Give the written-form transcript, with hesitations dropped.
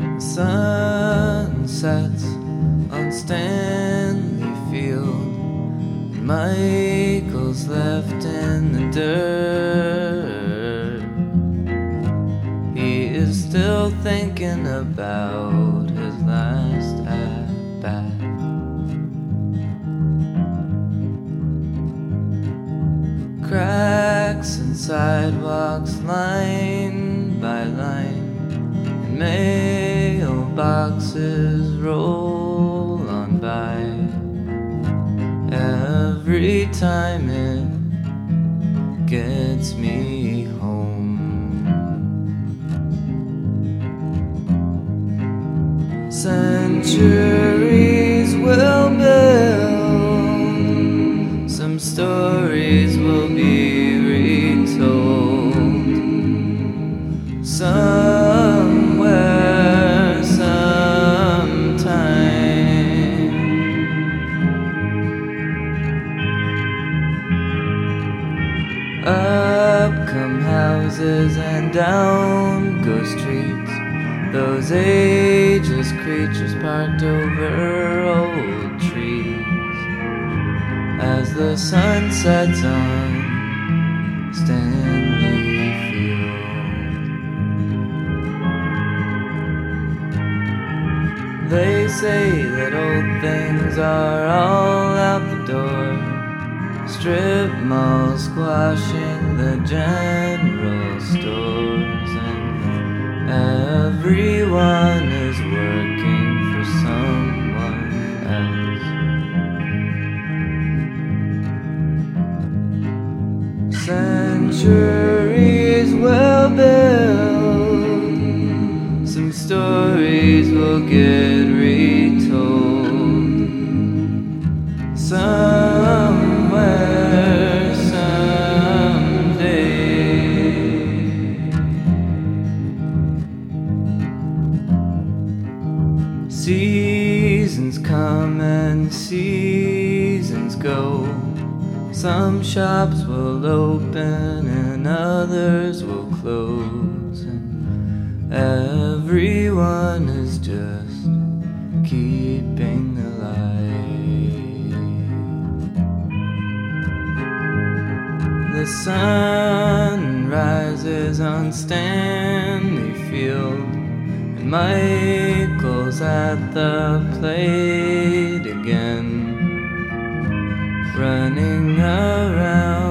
The sun sets on Stanley Field. Michael's left in the dirt. He is still thinking about his last at bat. Cracks in sidewalks, line by line, and mailboxes roll on by. Every time it gets me home. Centuries will build, some stories will be retold. Somewhere, sometime. Up come houses and down go streets. Those ageless creatures parked over old trees. As the sun sets on Stanley Field. They say that old things are all out the door. Strip malls squashing the general stores, and everyone is working for someone else. Centuries will build, some stories will get retold. Somewhere, someday. Seasons come and seasons go. Some shops will open and others will close, and everyone is just keeping the light. The sun rises on Stanley Field, and Michael's at the plate again, running around.